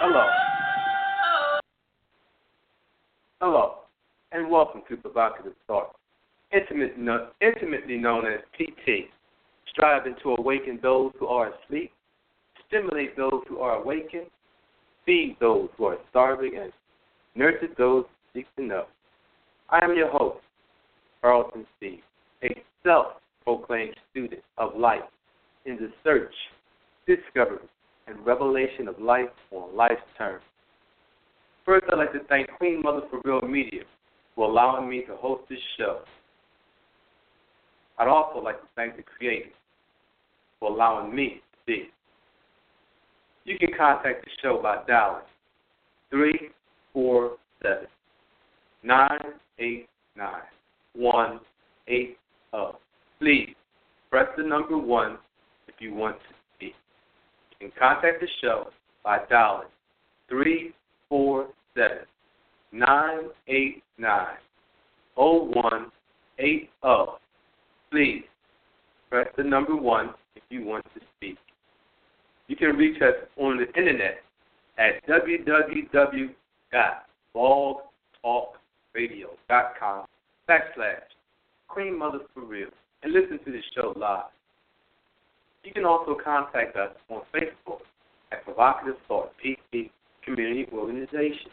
Hello. Hello, and welcome to Provocative Thoughts, intimately known as PT, striving to awaken those who are asleep, stimulate those who are awakened, feed those who are starving, and nurture those who seek to know. I am your host, Carlton Steed, a self-proclaimed student of life in the search, discovery, and revelation of life on life's terms. First, I'd like to thank Queen Mother for Real Media for allowing me to host this show. I'd also like to thank the creators for allowing me to be. You can contact the show by dialing 347-989-180. Please press the number 1 if you want to speak. You can contact the show by dialing 347-989-0180. Please press the number 1 if you want to speak. You can reach us on the internet at www.blogtalkradio.com/Queen Mother for Real and listen to the show live. You can also contact us on Facebook at Provocative Thought PT Community Organization.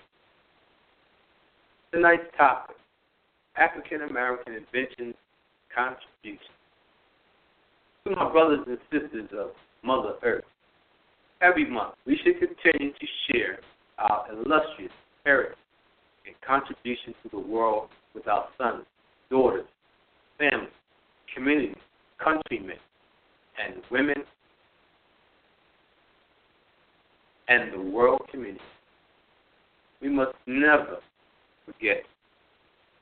Tonight's topic: African American inventions, contributions. To my brothers and sisters of Mother Earth, every month we should continue to share our illustrious heritage and contribution to the world with our sons, daughters, families, communities, countrymen, and women, and the world community. We must never forget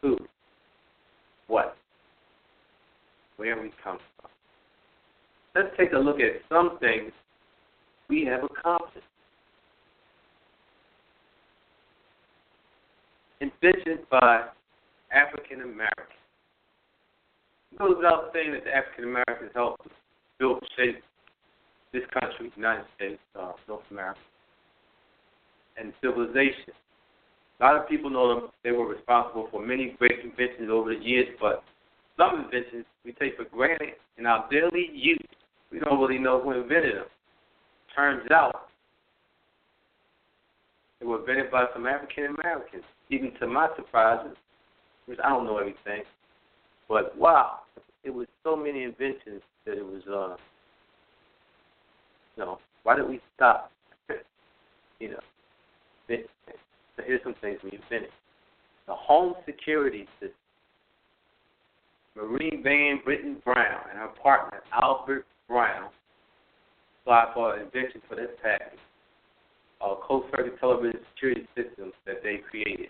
who, what, where we come from. Let's take a look at some things we have accomplished. Inventions by African Americans. It goes without saying that the African Americans helped build, shape this country, United States, North America, and civilization. A lot of people know them. They were responsible for many great inventions over the years, but some inventions we take for granted in our daily use. We don't really know who invented them. Turns out they were invented by some African Americans. Even to my surprise, which I don't know everything, but wow, it was so many inventions that it was, why did we stop? So here's some things we invented. The home security system. Marie Van Brittan Brown and her partner, Albert Brown, applied for an invention for this patent, a closed-circuit television security system that they created.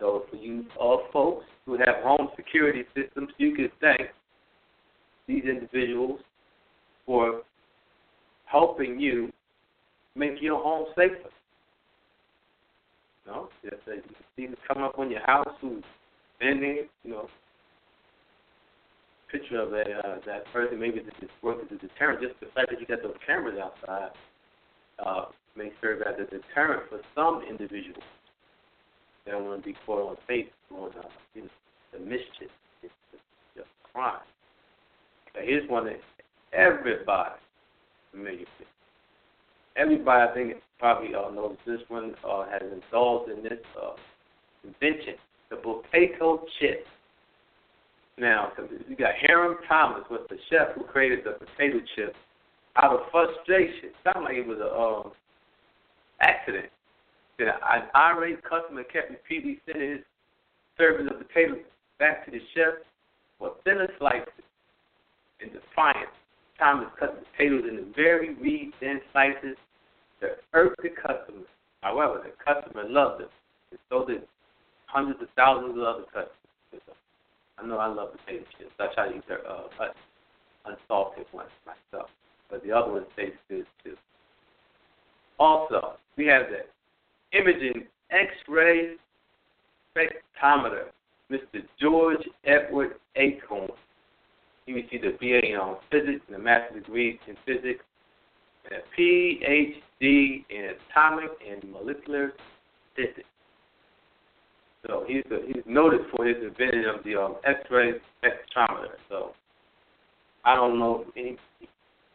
So for you all folks who have home security systems, you can thank these individuals for helping you make your home safer. No, just like you see them come up on your house who's been there, picture of that person, maybe this is worth as a deterrent. Just the fact that you got those cameras outside may serve as a deterrent for some individuals. They don't want to be caught on Facebook on the mischief, the crime. Now, here's one that everybody's familiar with. Everybody, I think, probably knows this one, has indulged in this invention, the potato chip. Now, you got Harum Thomas was the chef who created the potato chip out of frustration. Sounded like it was an accident. An irate customer kept repeatedly sending his serving of potatoes back to the chef for thinner slices. In defiance, Thomas cut the potatoes into very thin slices to irk the customer. However, the customer loved them, and so did hundreds of thousands of other customers. I know I love potato chips. I try to eat their unsalted ones myself, but the other ones taste good too. Also, we have the imaging X-ray spectrometer. Mr. George Edward Acorn. He received a BA in physics and a master's degree in physics and a PhD in atomic and molecular physics. So he's noted for his invention of the X-ray spectrometer. So I don't know any.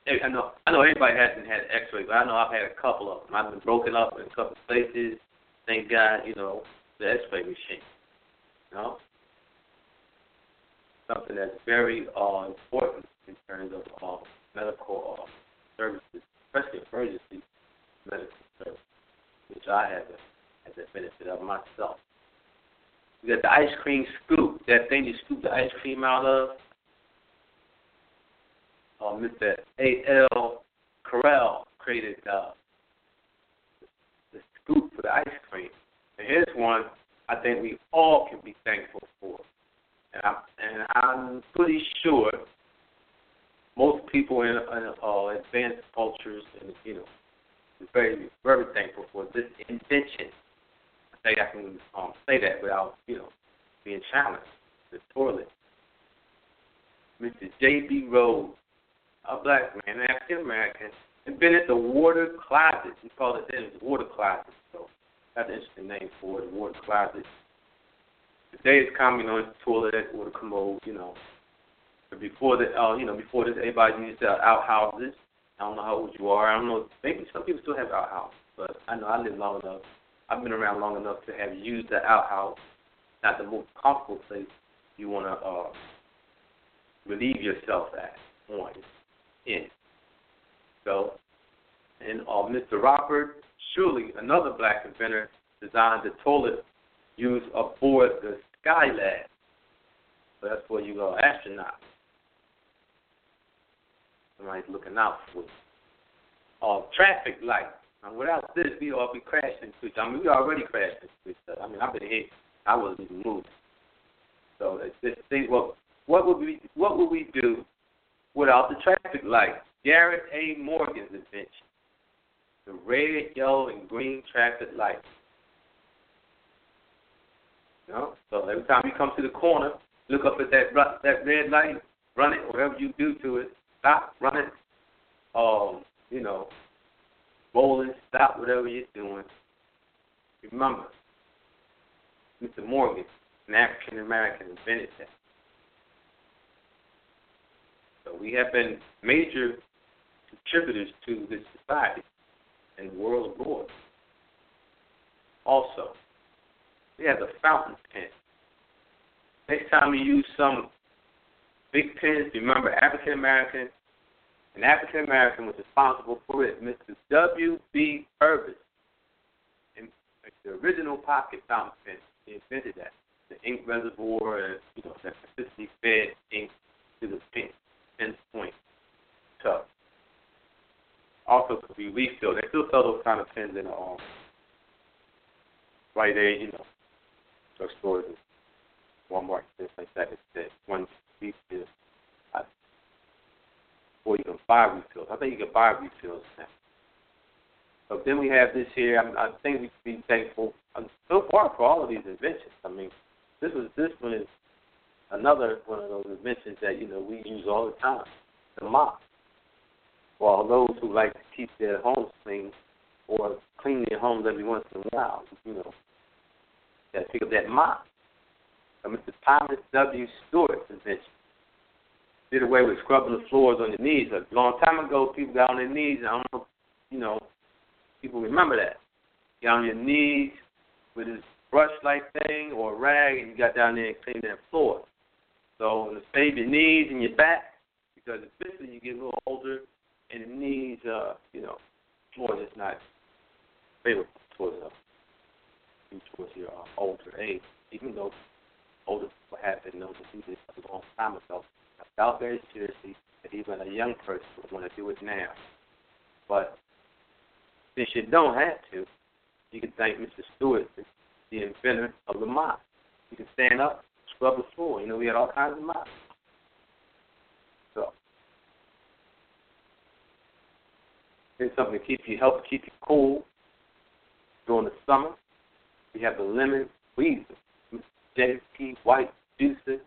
I know everybody hasn't had X-rays, but I know I've had a couple of them. I've been broken up in a couple of places. Thank God, you know, the X-ray machine. You know, something that's very important in terms of medical services, especially emergency medical services, which I haven't had the benefit of myself. You got the ice cream scoop, that thing you scoop the ice cream out of. Mr. A.L. Carrell created the scoop for the ice cream. And here's one I think we all can be thankful for. And I'm pretty sure most people in advanced cultures, and you know, are very, very thankful for this invention. I think I can say that without, you know, being challenged. The toilet. Mr. J.B. Rose, a black man, an African American, invented the water closet. He called it then the water closet. So that's an interesting name for it, the water closet. Today it's common on the toilet or the commode, you know. But before that, before this, everybody used outhouses. I don't know how old you are. I don't know. Maybe some people still have outhouses, but I know I live long enough. I've been around long enough to have used the outhouse, not the most comfortable place you want to relieve yourself at. So, and Mr. Robert Surely, another black inventor, designed the toilet used aboard the Skylab. So that's where you go, astronauts. Somebody's looking out for you. Traffic light. Now, without this, we all be crashing into each other. I mean, we already crashed into each other. I mean, I've been hit. I wasn't even moving. So it's this thing. Well, what would we do without the traffic light? Garrett A. Morgan's invention, the red, yellow, and green traffic light. You know? So every time you come to the corner, look up at that red light, run it, whatever you do to it, stop, run it, rolling, stop, whatever you're doing. Remember, Mr. Morgan, an African-American, invented that. So we have been major contributors to this society and the world abroad. Also, we have the fountain pen. Next time you use some big pens, remember an African American was responsible for it, Mr. W. B. Purvis. And the original pocket fountain pen, he invented that. The ink reservoir, and, you know, that consistently fed ink to the pen. Point tub. Also could be refilled. They still sell those kind of pens in the right there, you know, drugstores and Walmart, things like that. It's that one refill, or you can buy refills. I think you can buy refills now. So then we have this here. I think we should be thankful so far for all of these inventions. I mean, this one is. Another one of those inventions that, you know, we use all the time, the mop. For all those who like to keep their homes clean or clean their homes every once in a while, you know, gotta pick up that mop. And Mr. Thomas W. Stewart's invention did away with scrubbing the floors on your knees. A long time ago, people got on their knees. I don't know, you know, people remember that. Get on your knees with this brush-like thing or a rag, and you got down there and cleaned that floor. So to save your knees and your back, because especially you get a little older and the knees, floor is not favorable towards your older age. Even though older people have been known to do this a long time ago, I doubt very seriously that even a young person would want to do it now. But since you don't have to, you can thank Mr. Stewart, the inventor of the mop. You can stand up, scrub the floor. You know, we had all kinds of mops. So, it's something to help keep you cool during the summer. We have the lemon squeezer. Mr. J.P. White juicer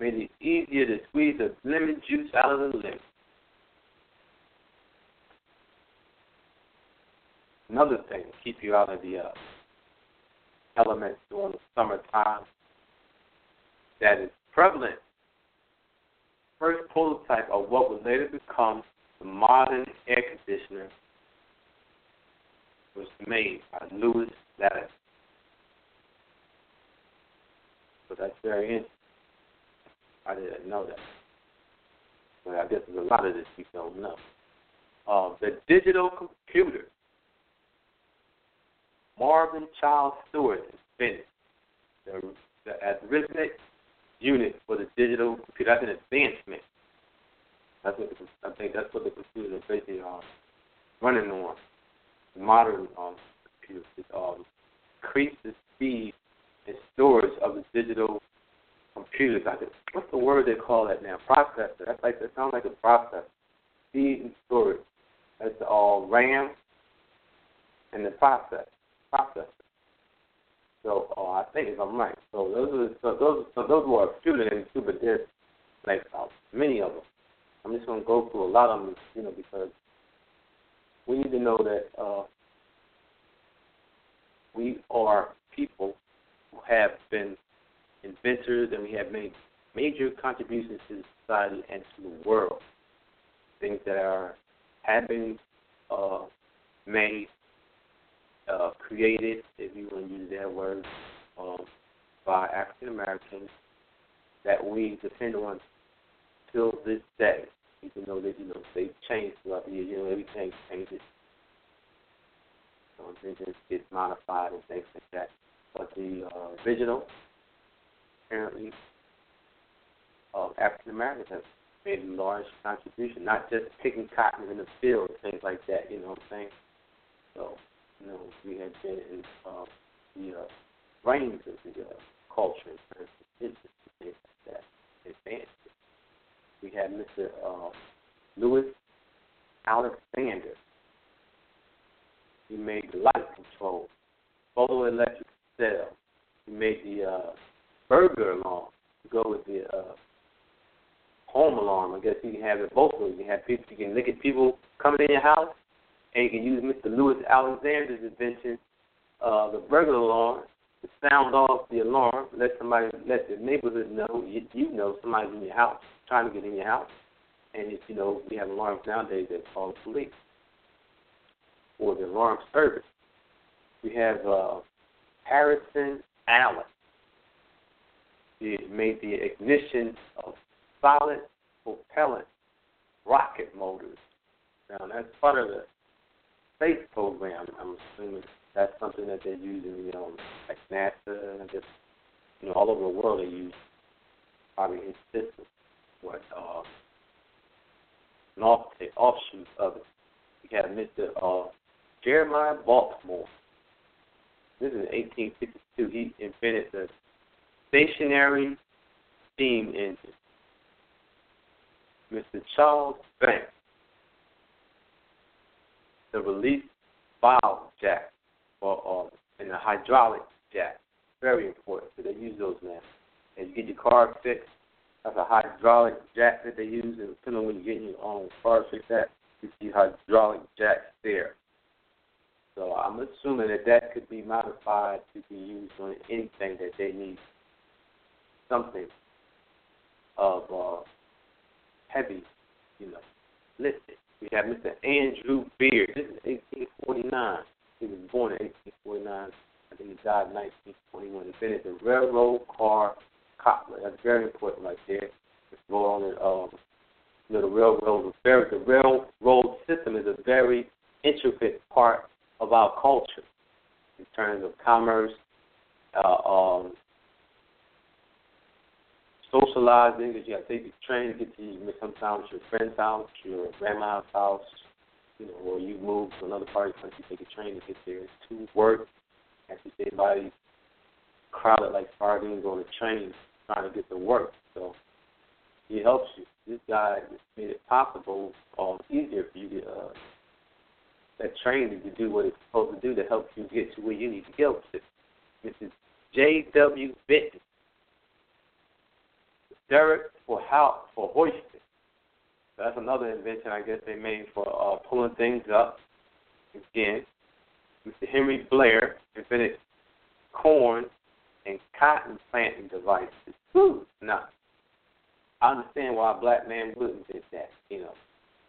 made it easier to squeeze the lemon juice out of the lemon. another thing to keep you out of the elements during the summertime that is prevalent. First prototype of what would later become the modern air conditioner was made by Lewis Latimer. So that's very interesting. I didn't know that. But I guess there's a lot of this you don't know. The digital computer Marvin Child Stewart invented the arithmetic unit for the digital computer. That's an advancement. I think that's what the computer is basically running on. Modern computers increase the speed and storage of the digital computers. I think, what's the word they call that now? Processor. That's like that sounds like a processor. Speed and storage. That's the RAM and the processor. So I think if I'm right, so those were a few of them too, but there's like many of them. I'm just gonna go through a lot of them, you know, because we need to know that we are people who have been inventors and we have made major contributions to society and to the world. Things that have been made. Created, if you want to use that word, by African Americans that we depend on till this day, even though they, you know, they've changed throughout the years. You know, everything changes. So inventions get modified and things like that. But the original, apparently, African Americans have made a large contribution, not just picking cotton in the field, things like that. You know what I'm saying? So. You know, we had been in the range of the culture and things like that. Advanced. We had Mr. Lewis Alexander. He made the light control, photoelectric cell. He made the burglar alarm to go with the home alarm. I guess you can have it both ways. You can have people, you can look at people coming in your house. And you can use Mr. Lewis Alexander's invention, the burglar alarm, to sound off the alarm, let the neighborhood know, you know, somebody's in your house, trying to get in your house. And, you know, we have alarms nowadays that call the police or the alarm service. We have Harrison Allen. He made the ignition of solid propellant rocket motors. Now, that's part of the space program. I'm assuming that's something that they're using, you know, like NASA, and just, you know, all over the world they use probably his system, what an offshoot of it. We have Mr. Jeremiah Baltimore. This is 1852. He invented the stationary steam engine. Mr. Charles Banks. The release valve jack, and the hydraulic jack, very important. So they use those now. And you get your car fixed. That's a hydraulic jack that they use. And depending on when you're getting your own car fixed, at you see hydraulic jacks there. So I'm assuming that could be modified to be used on anything that they need. Something of heavy, you know, lifted. We have Mr. Andrew Beard. This is 1849. He was born in 1849. I think he died in 1921. He invented the railroad car coupler. That's very important right there. It's going on in, you know, the railroad system is a very intricate part of our culture in terms of commerce, socializing, because you have to take the train to get to sometimes your friend's house, your grandma's house, you know, or you move to another part of the country, take a train to get there to work. As you say, everybody's crowded like sardines on the train trying to get to work. So he helps you. This guy made it possible, easier for you to that train to do what it's supposed to do to help you get to where you need to go to. This is J.W. Benton. Derek for hoisting. That's another invention I guess they made for pulling things up. Again, Mr. Henry Blair invented corn and cotton planting devices. Whew, nah. I understand why a black man wouldn't do that, you know.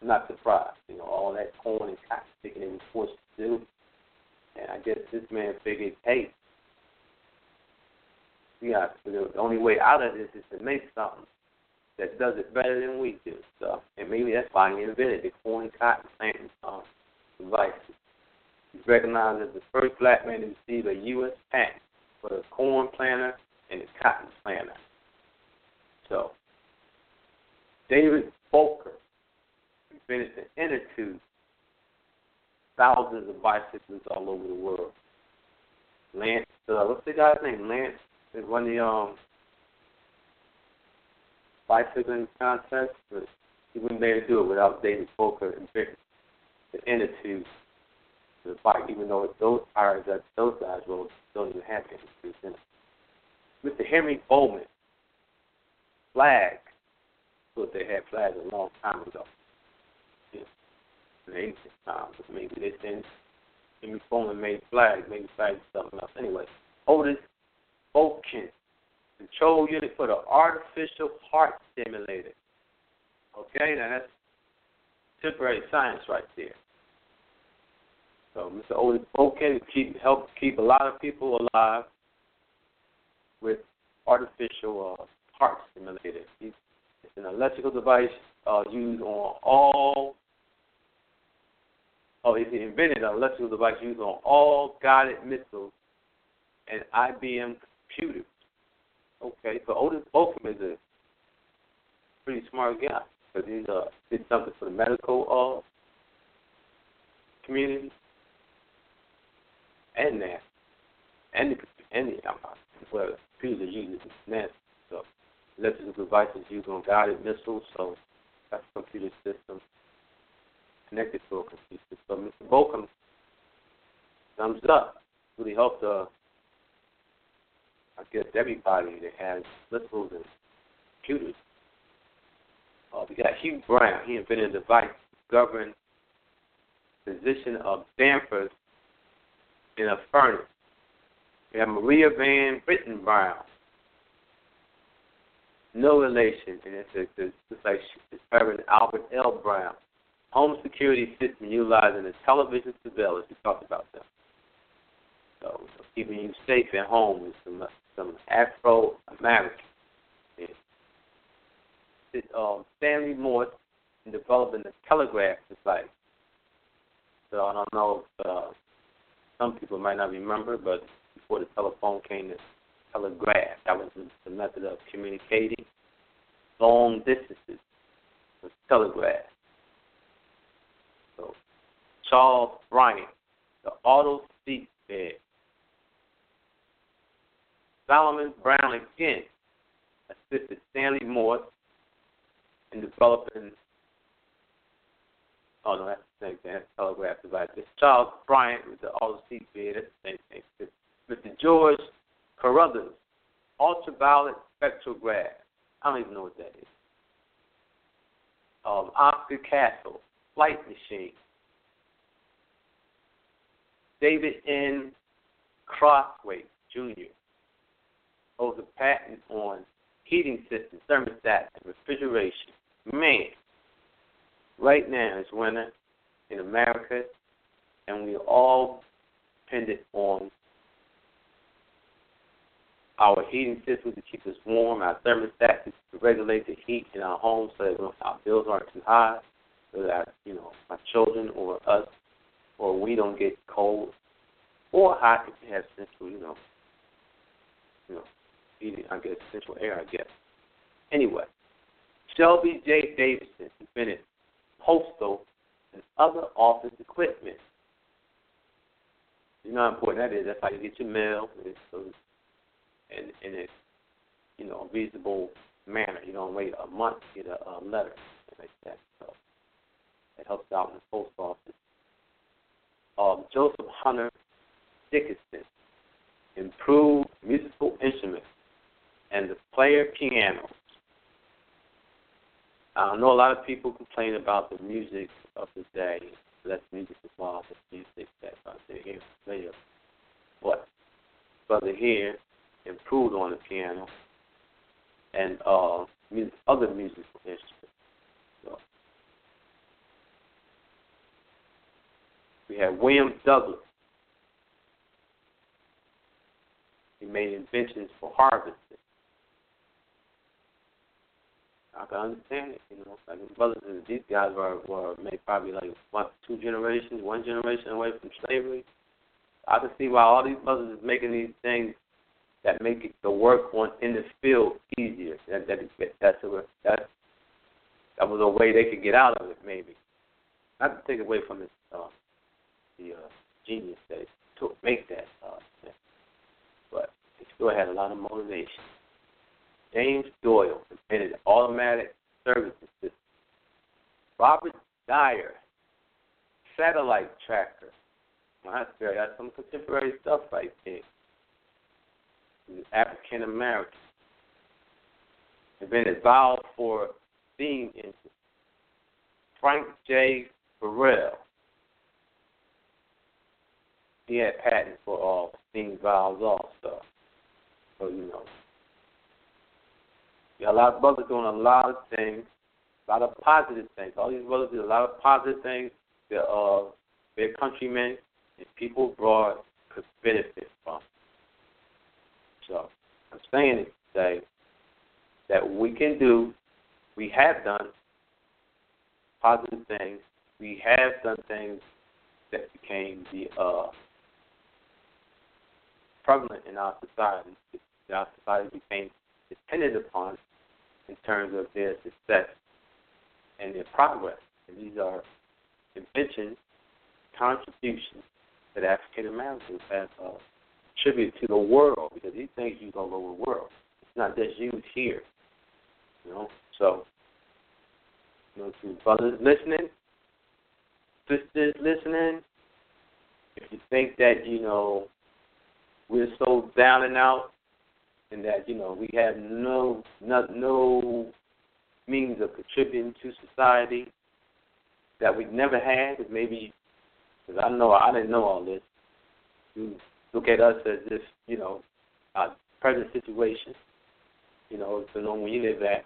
I'm not surprised, you know, all that corn and cotton picking and forced to do. And I guess this man figured, hey, yeah, you know, the only way out of this is to make something that does it better than we do. So, and maybe that's why he invented the corn and cotton planting devices. He's recognized as the first black man to receive a U.S. patent for the corn planter and the cotton planter. So, David Volker invented the inner tube. Thousands of bicycles all over the world. Lance, what's the guy's name? Lance is one of the bicycling contests, but he wouldn't be able to do it without David Volker inventing the inner tube. The bike, even though it's those tires roads don't even have any tubes. Mr. Henry Bowman, flag. Thought they had flags a long time ago. Yeah. In the ancient times, maybe they didn't. Henry Bowman made flags. Maybe flags or something else. Anyway, Otis Boykin, control unit for the artificial heart stimulator. Okay, now that's temporary science right there. So Mr. Otis Boykin helped keep a lot of people alive with artificial heart stimulator. It's an electrical device used on all. Oh, he invented an electrical device used on all guided missiles and IBM computers. Okay, so Otis Boykin is a pretty smart guy because he did something for the medical community and NASA and the computers are used in NASA. So electrical devices used on guided missiles, so that's a computer system connected to a computer system. So Mr. Boykin thumbs up. Really helped, I guess, everybody that has missiles and computers. We got Hugh Brown. He invented a device to govern the position of dampers in a furnace. We have Marie Van Brittan Brown. No relation, and it's like Reverend Albert L. Brown. Home security system utilizing the television surveillance. We talked about that. So, keeping you safe at home is some Afro-American. Yeah. It's Stanley Morse in developing the telegraph society. So I don't know if some people might not remember, but before the telephone came to telegraph. That was the method of communicating long distances with telegraph. So, Charles Bryant, the auto seat bed. Solomon Brown again assisted Stanley Morse in developing. Oh no, that's the same thing. That's telegraph device. It's Charles Bryant with the auto seat bed. That's the same thing. Mr. George Carruthers, ultraviolet spectrograph. I don't even know what that is. Oscar Castle, flight machine. David N. Crossway, Jr. holds a patent on heating systems, thermostats, and refrigeration. Man, right now it's winter in America, and we're all dependent on our heating system to keep us warm, our thermostat to regulate the heat in our homes so that our bills aren't too high, so that our children or us or we don't get cold or hot if we have central, heating, I guess, central air, I guess. Anyway, Shelby J. Davidson invented postal and other office equipment. You know how important that is. That's how you get your mail. In a reasonable manner. You don't wait a month to get a letter like that. So it helps out in the post office. Joseph Hunter Dickinson improved musical instruments and the player piano. I know a lot of people complain about the music of the day So that's music as well. That's music that Brother Hill, what Brother Hill improved on the piano and music, other musical instruments. So we have William Douglas. He made inventions for harvesting. I can understand it, you know. Like the brothers, these guys were made probably like one generation away from slavery. I can see why all these brothers is making these things that make it the work on in the field easier. That was a way they could get out of it, maybe. Not to take away from this, the genius that it took make that. But he still had a lot of motivation. James Doyle invented automatic services system. Robert Dyer, satellite tracker. Well, that's some contemporary stuff right there. He's African American. Invented valve for steam engines. Frank J. Farrell. He had patents for all steam valves also. So, you know. A lot of brothers doing a lot of things, a lot of positive things. All these brothers do a lot of positive things that their countrymen and people abroad could benefit from. So I'm saying it today that we can do, we have done positive things. We have done things that became the prevalent in our society. Our society became dependent upon in terms of their success and their progress. And these are inventions, contributions that African Americans have contributed to the world, because these things use all over the world. It's not just used here, you know. So, you know, to brothers listening, sisters listening, if you think that, you know, we're so down and out, and that, you know, we have no means of contributing to society that we've never had. Maybe, because I didn't know all this. You look at us as if, you know, our present situation, you know, the long we live at,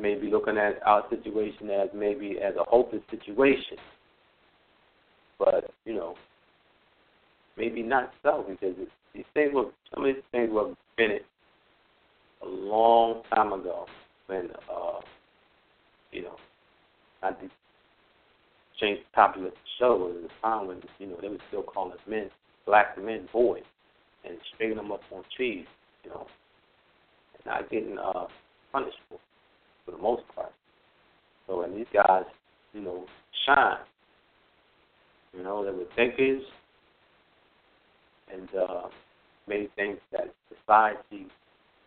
maybe looking at our situation as maybe as a hopeless situation. But, you know, maybe not so, because it's, some of these things were invented a long time ago when, you know, I think changed the topic of the show was the time when, you know, they were still calling men, black men, boys, and stringing them up on trees, you know, and not getting punished for the most part. So, and these guys, you know, shine. You know, they were thinkers, and many things that society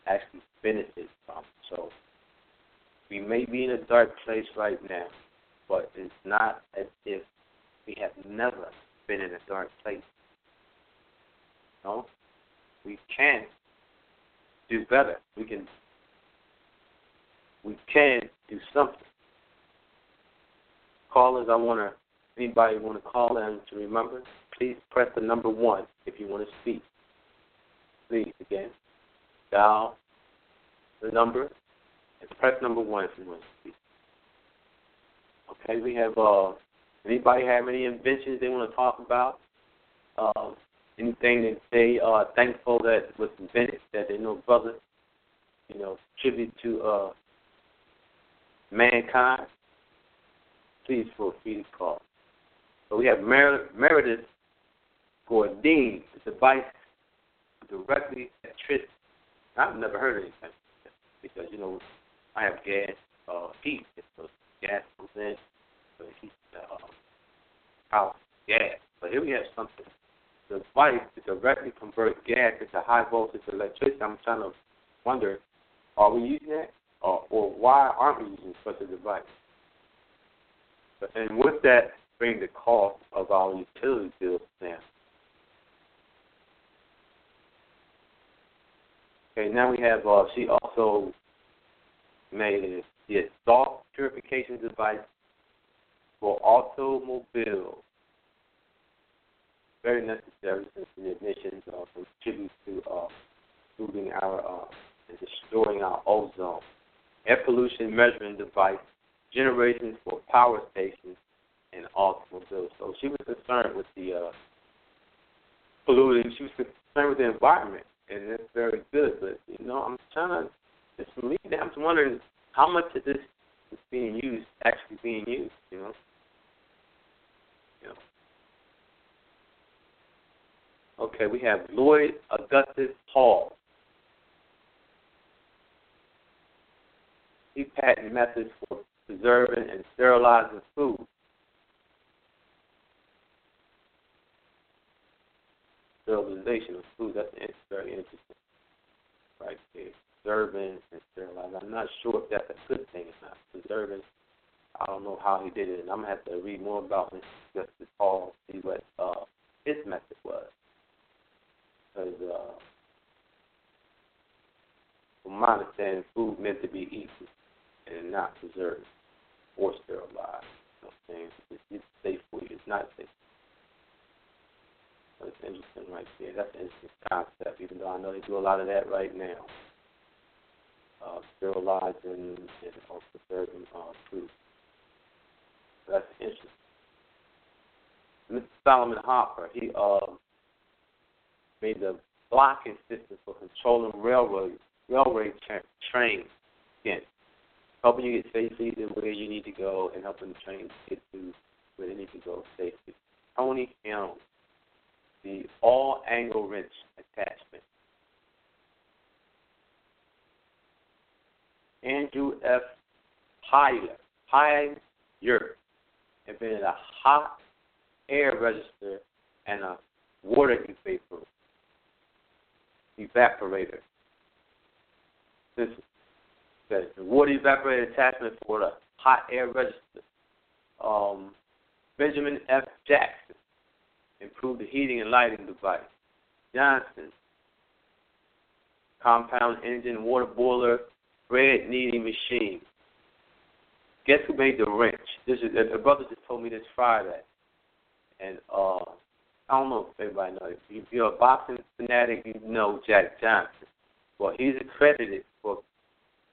actually benefits from. So we may be in a dark place right now, but it's not as if we have never been in a dark place. No, we can do better. We can do something. Callers, anybody want to call in to remember? Please press the number 1 if you want to speak. Please, again, dial the number and press number 1 if you want to speak. Okay, we have, anybody have any inventions they want to talk about? Anything that they are thankful that was invented, that they know brothers, you know, contribute to mankind? Please feel free to call. So we have Meredith Gordine, the device directly at Tristan. I've never heard of anything because, you know, I have gas heat. So gas goes in, so it heats the house gas. But here we have something. The device to directly convert gas into high voltage electricity. I'm trying to wonder, are we using that? Or why aren't we using such a device? And with that, bring the cost of our utility bills down. Okay, now we have, she also made the salt purification device for automobiles. Very necessary since the ignitions contribute to looting our and destroying our ozone. Air pollution measuring device, generations for power stations, and automobiles. So she was concerned with the polluting. She was concerned with the environment, and that's very good. But, you know, I'm trying to, it's me that I'm wondering how much of this is being used, actually being used, you know? Okay, we have Lloyd Augustus Hall. He patented methods for preserving and sterilizing food. Sterilization of food, that's very interesting. Right there, preserving and sterilizing. I'm not sure if that's a good thing or not. Preserving, I don't know how he did it, and I'm going to have to read more about Mr. Augustus Hall and see what his method was. Because from my understanding, food meant to be eaten and not preserved or sterilized. You know what I'm saying? It's safe for you. It's not safe. That's interesting right there. That's an interesting concept, even though I know they do a lot of that right now. Sterilizing and preserving food. That's interesting. Mr. Solomon Harper, he made the blocking system for controlling railway trains, again, helping you get safely to where you need to go and helping the trains get to where they need to go safely. Tony Helm, the all-angle wrench attachment. Andrew F. Hyer invented a hot air register and a water evaporator. This is the water evaporator attachment for the hot air register. Benjamin F. Jackson improved the heating and lighting device. Johnson, compound engine, water boiler, bread kneading machine. Guess who made the wrench? This is the brother just told me this Friday, and I don't know if everybody knows. If you're a boxing fanatic, you know Jack Johnson. Well, he's accredited for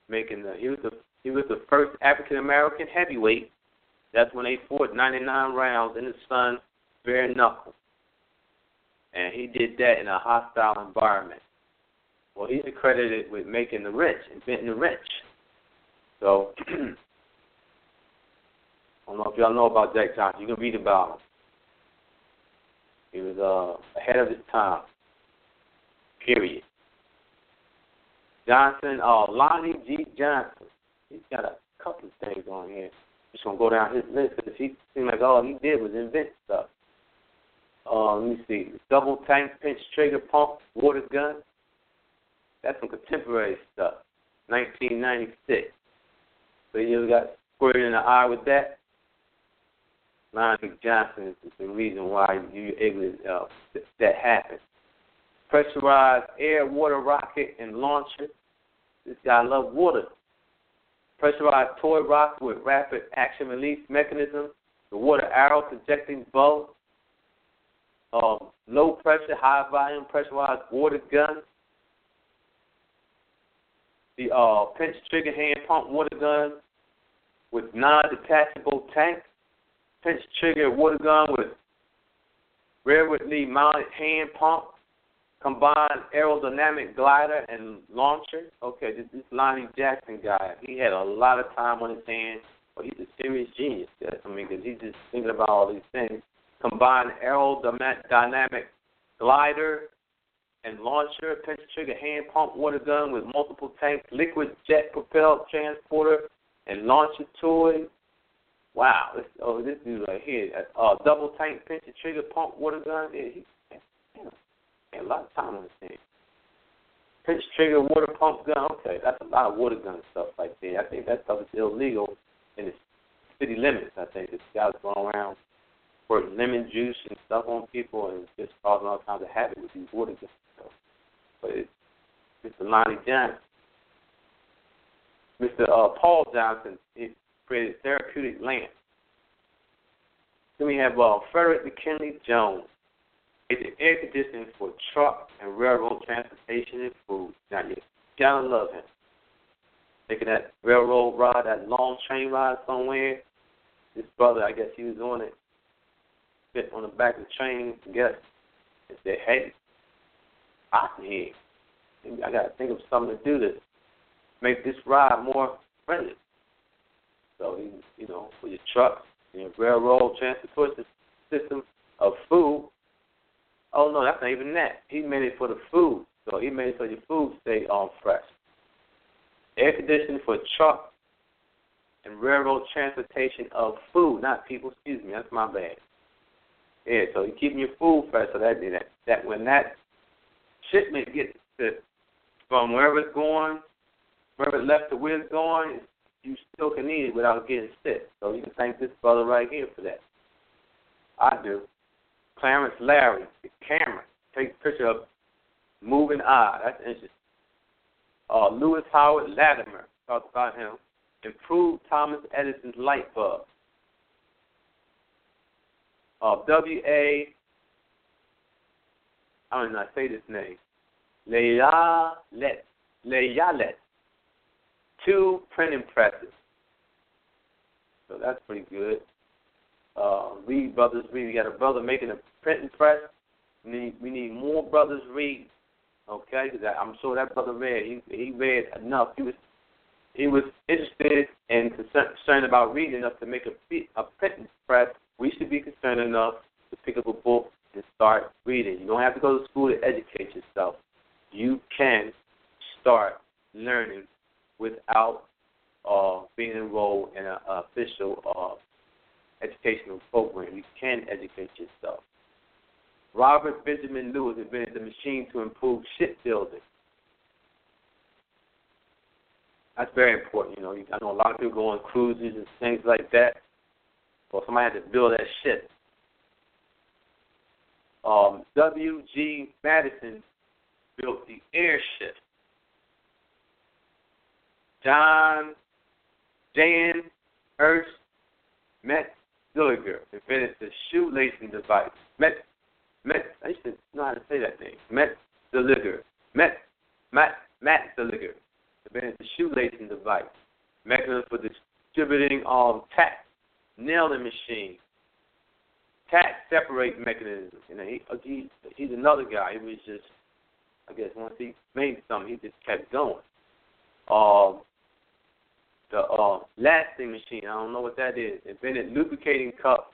making the. He was the first African American heavyweight. That's when they fought 99 rounds in the sun, bare knuckle. And he did that in a hostile environment. Well, he's accredited with making the wrench, inventing the wrench. So, I don't know if y'all know about Jack Johnson. You can read about him. He was ahead of his time, period. Johnson, Lonnie G. Johnson. He's got a couple of things on here. Just going to go down his list because he seemed like all he did was invent stuff. Let me see. Double tank pinch trigger pump water gun. That's some contemporary stuff, 1996. So you got squirted in the eye with that. Lonnie Johnson is the reason why you're able to that happens. Pressurized air, water rocket, and launcher. This guy loved water. Pressurized toy rocket with rapid action release mechanism. The water arrow projecting bow. Low pressure, high volume pressurized water gun. The pinch trigger hand pump water gun with non-detachable tank. Pinch trigger water gun with rearwardly mounted hand pump, combined aerodynamic glider and launcher. Okay, this Lonnie Jackson guy, he had a lot of time on his hands, but he's a serious genius. I mean, because he's just thinking about all these things. Combined aerodynamic glider and launcher, pinch trigger hand pump water gun with multiple tanks, liquid jet propelled transporter, and launcher toy. Wow, this dude right here, double tank pinch and trigger pump water gun. Yeah, he had a lot of time on his hands. Pinch trigger water pump gun. Okay, that's a lot of water gun stuff right there. I think that stuff is illegal in the city limits. I think this guy was going around pouring lemon juice and stuff on people and just causing all kinds of havoc with these water guns. So, but it's Mr. Lonnie Johnson, Mr. Paul Johnson. Created therapeutic lamp. Then we have Frederick McKinley Jones. He's an air conditioner for truck and railroad transportation and food. Now, you gotta love him. Taking that railroad ride, that long train ride somewhere. His brother, I guess he was on it, fit on the back of the train together and said, hey, hot in here. I got to think of something to do to make this ride more friendly. So, you know, with your truck and your railroad transport system of food, oh, no, that's not even that. He made it for the food. So he made it so your food stay all fresh. Air conditioning for truck and railroad transportation of food, not people. Excuse me, that's my bad. Yeah, so you're keeping your food fresh so that when that shipment gets to, from wherever it's going, wherever it left to where it's going, you still can eat it without getting sick. So you can thank this brother right here for that. I do. Clarence Larry, the camera, take a picture of moving eye. That's interesting. Lewis Howard Latimer, talked about him, improved Thomas Edison's light bulb. W.A., I don't know how to say this name, Layalet, two printing presses. So that's pretty good. Reed Brothers Reed, we got a brother making a printing press. We need more Brothers Reed, okay? Cause I'm sure that brother read. He read enough. He was interested and concerned about reading enough to make a printing press. We should be concerned enough to pick up a book and start reading. You don't have to go to school to educate yourself. You can start learning without being enrolled in an official educational program. You can educate yourself. Robert Benjamin Lewis invented the machine to improve shipbuilding. That's very important. You know, I know a lot of people go on cruises and things like that. Well, somebody had to build that ship. W.G. Madison built the airship. Jan Ernst Metzelger invented the shoelacing device. I used to know how to say that name. Metzelger invented the shoelacing device. Mechanism for distributing tack nailing machine. Tack separate mechanism. You know, he's another guy. He was just, I guess, once he made something, he just kept going. The lasting machine, I don't know what that is. Invented lubricating cups.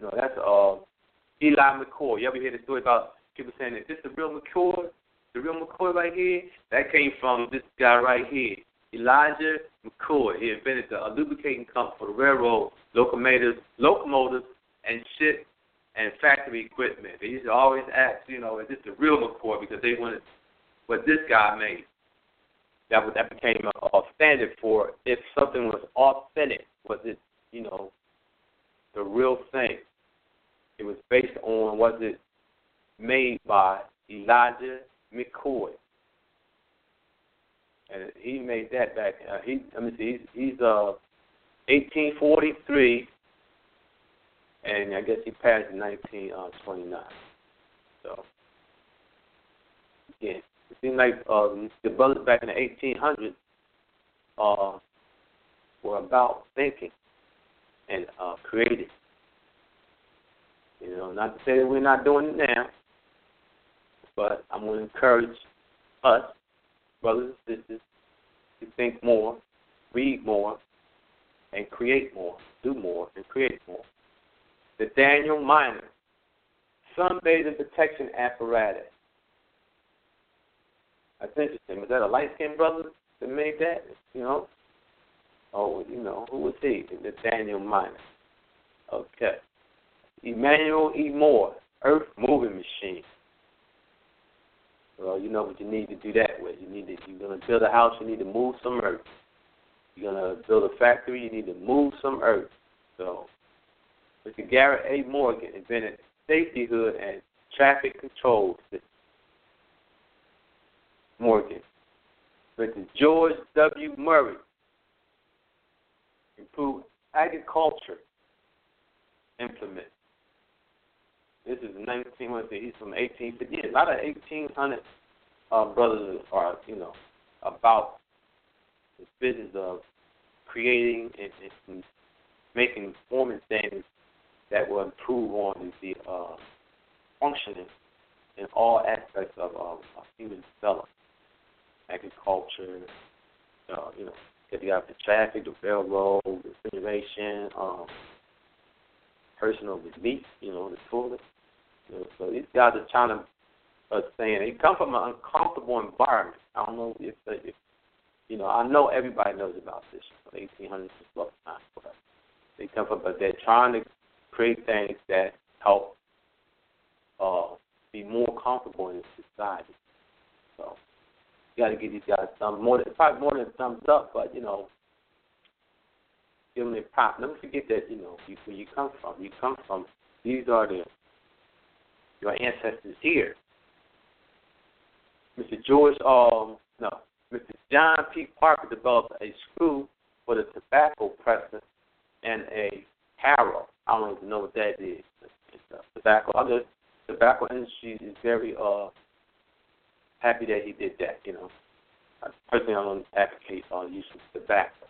No, that's Eli McCoy. You ever hear the story about people saying, is this the real McCoy? The real McCoy right here? That came from this guy right here, Elijah McCoy. He invented a lubricating cup for the railroad, locomotives, and ship and factory equipment. They used to always ask, you know, is this the real McCoy? Because they wanted what this guy made. That became a standard for if something was authentic, was it, you know, the real thing. It was based on, was it made by Elijah McCoy? And he made that back. He's 1843, and I guess he passed in 1929. So, yeah, it seems like the brothers back in the 1800s were about thinking and creating. You know, not to say that we're not doing it now, but I'm going to encourage us, brothers and sisters, to think more, read more, and create more, do more, and create more. The Daniel Minor, sunbathing protection apparatus. That's interesting. Was that a light-skinned brother that made that? You know? Oh, you know, who was he? The Daniel Minor. Okay. Emmanuel E. Moore, earth-moving machine. Well, you know what you need to do that with. You're going to build a house, you need to move some earth. You're going to build a factory, you need to move some earth. So, Mr. Garrett A. Morgan invented safety hood and traffic control system. Morgan. Mr. George W. Murray improve agriculture implement. This is 1900. He's from 1850. A lot of 1800 brothers are, you know, about the business of creating and making forming things that will improve on the functioning in all aspects of human development, agriculture, you know, if you have the traffic, the railroad, the refrigeration, personal relief, you know, the toilet. You know, so these guys are trying to saying they come from an uncomfortable environment. I don't know if you know. I know everybody knows about this. 1800s is rough time, but they come from, but they're trying to create things that help be more comfortable in society. So you got to give these guys some more, probably more than thumbs up, but you know, give them their prop. Don't forget that you know where you come from. You come from. These are your ancestors here. Mr. John P. Parker developed a screw for the tobacco presser and a harrow. I don't even know what that is. It's tobacco. Other tobacco industry is very happy that he did that. You know, personally, I don't advocate on use of tobacco.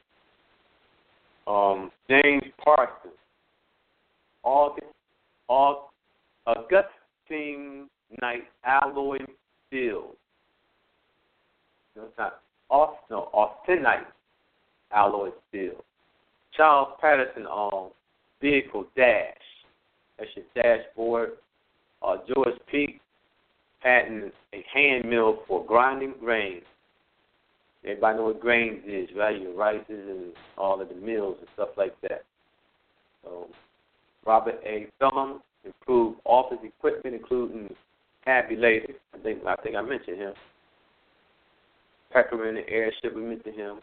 James Parsons, Augustine Knight Alloy Field. No, it's not. Austenite alloy steel. Charles Patterson on vehicle dash. That's your dashboard. George Peake patented a hand mill for grinding grains. Everybody know what grains is, right? Your rices and all of the mills and stuff like that. So Robert A. Thurman improved office equipment, including tabulators. I think I mentioned him. Pecker in the airship, we mentioned him.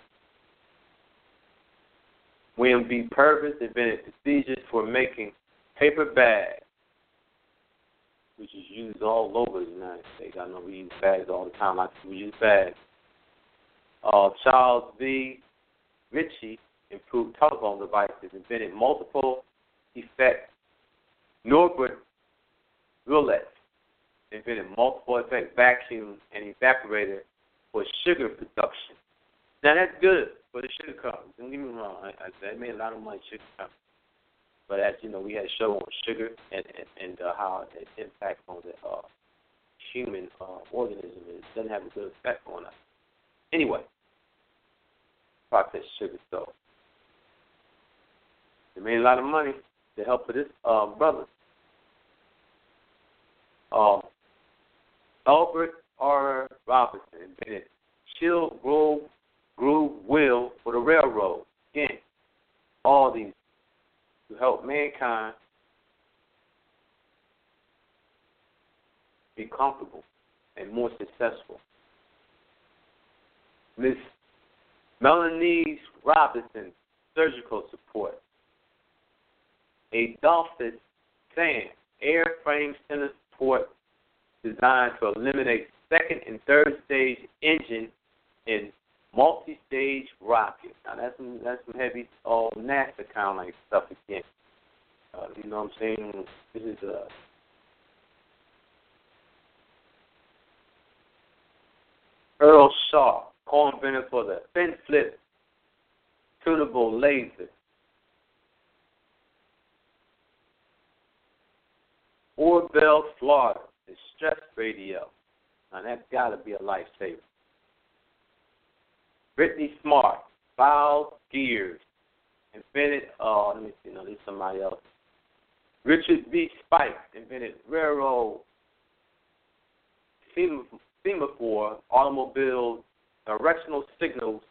William B. Purvis invented procedures for making paper bags, which is used all over the United States. I know we use bags all the time. We use bags. Charles V. Ritchie improved telephone devices, invented multiple effects. Norbert Rullet invented multiple effect vacuum and evaporator for sugar production. Now that's good for the sugar companies. Don't get me wrong. I made a lot of money sugar companies. But as you know, we had a show on sugar and how its impact on the human organism is. It doesn't have a good effect on us. Anyway, processed sugar. So they made a lot of money to help with this brother. Albert R. Robinson invented shield groove wheel for the railroad. Again, all these to help mankind be comfortable and more successful. Miss Melanie Robinson, surgical support. Adolphus Sand, airframe center support designed to eliminate second and third stage engine in multi-stage rockets. Now that's some heavy old NASA kind of like stuff again. You know what I'm saying? This is Earl Shaw, co-inventor for the fin flip tunable laser. Orville, Florida, the stress radio. Now that's got to be a lifesaver. Brittany Smart, Files Gears, invented, let me see, no, this is somebody else. Richard B. Spike invented railroad semaphore, automobile directional signals,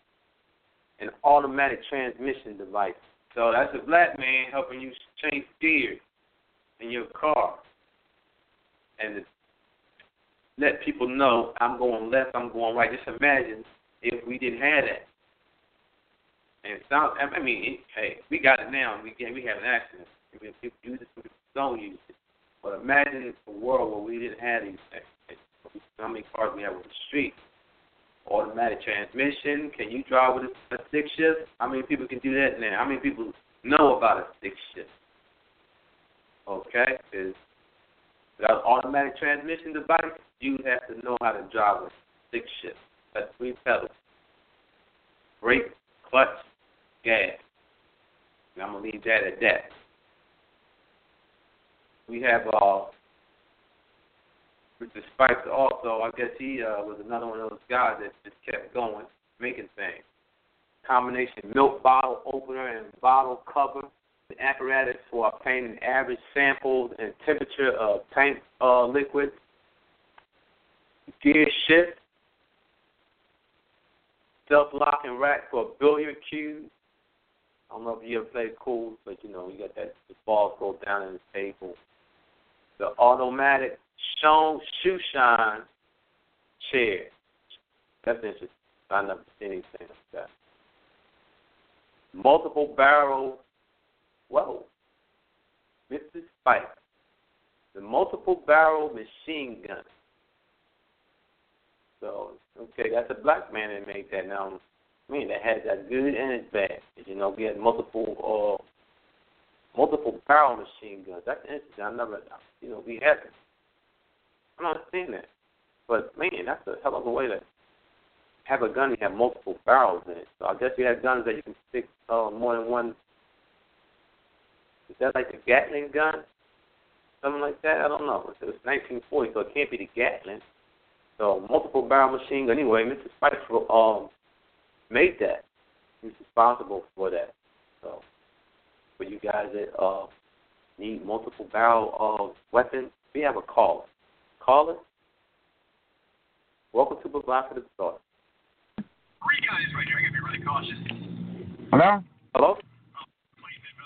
and automatic transmission device. So that's a black man helping you change gears in your car and let people know I'm going left, I'm going right. Just imagine if we didn't have that. And hey, we got it now. We have an accident. People use it, people don't use it. But imagine a world where we didn't have these things. How many cars we have on the street? Automatic transmission. Can you drive with a stick shift? How many people can do that now? How many people know about a stick shift? Okay? Because without automatic transmission device, you have to know how to drive with a stick shift. That's three pedals. Brake, clutch, gas. And I'm going to leave that at that. We have Mr. Spikes also. I guess he was another one of those guys that just kept going, making things. Combination milk bottle opener and bottle cover. The apparatus for obtaining average samples and temperature of tank liquids. Gear shift. Self-locking rack for billiard cues. I don't know if you ever played pool, but, you know, you got that the ball go down in the table. The automatic shoe shine chair. That's interesting. I've never seen anything like that. Multiple barrel. Whoa. Mr. Spike. The multiple barrel machine gun. So, okay, that's a black man that made that now. I mean, that has that good and it's bad. You know, we had multiple barrel machine guns. That's interesting. I never, you know, we haven't. I don't understand that. But, man, that's a hell of a way to have a gun and have multiple barrels in it. So I guess you have guns that you can stick more than one. Is that like the Gatling gun? Something like that? I don't know. It was 1940, so it can't be the Gatling. So multiple barrel machine gun. Anyway, Mr. Spice made that. He's responsible for that. So, for you guys that need multiple barrel weapons, we have a caller. Caller, welcome to Provocative Thoughts. Three guys right here. I gotta be really cautious. Hello. Hello.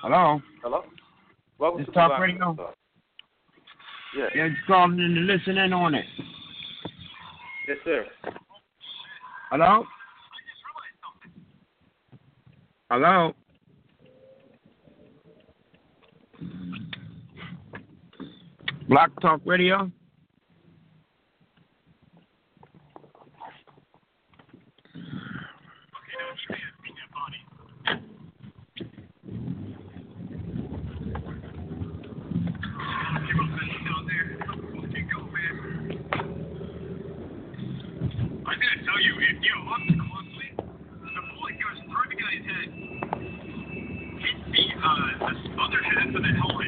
Hello. Hello. Welcome to Talk Radio. Yeah. Yeah, just calling in to listen in on it. Yes, sir. Hello. Hello? Block Talk Radio? Other head for the helmet.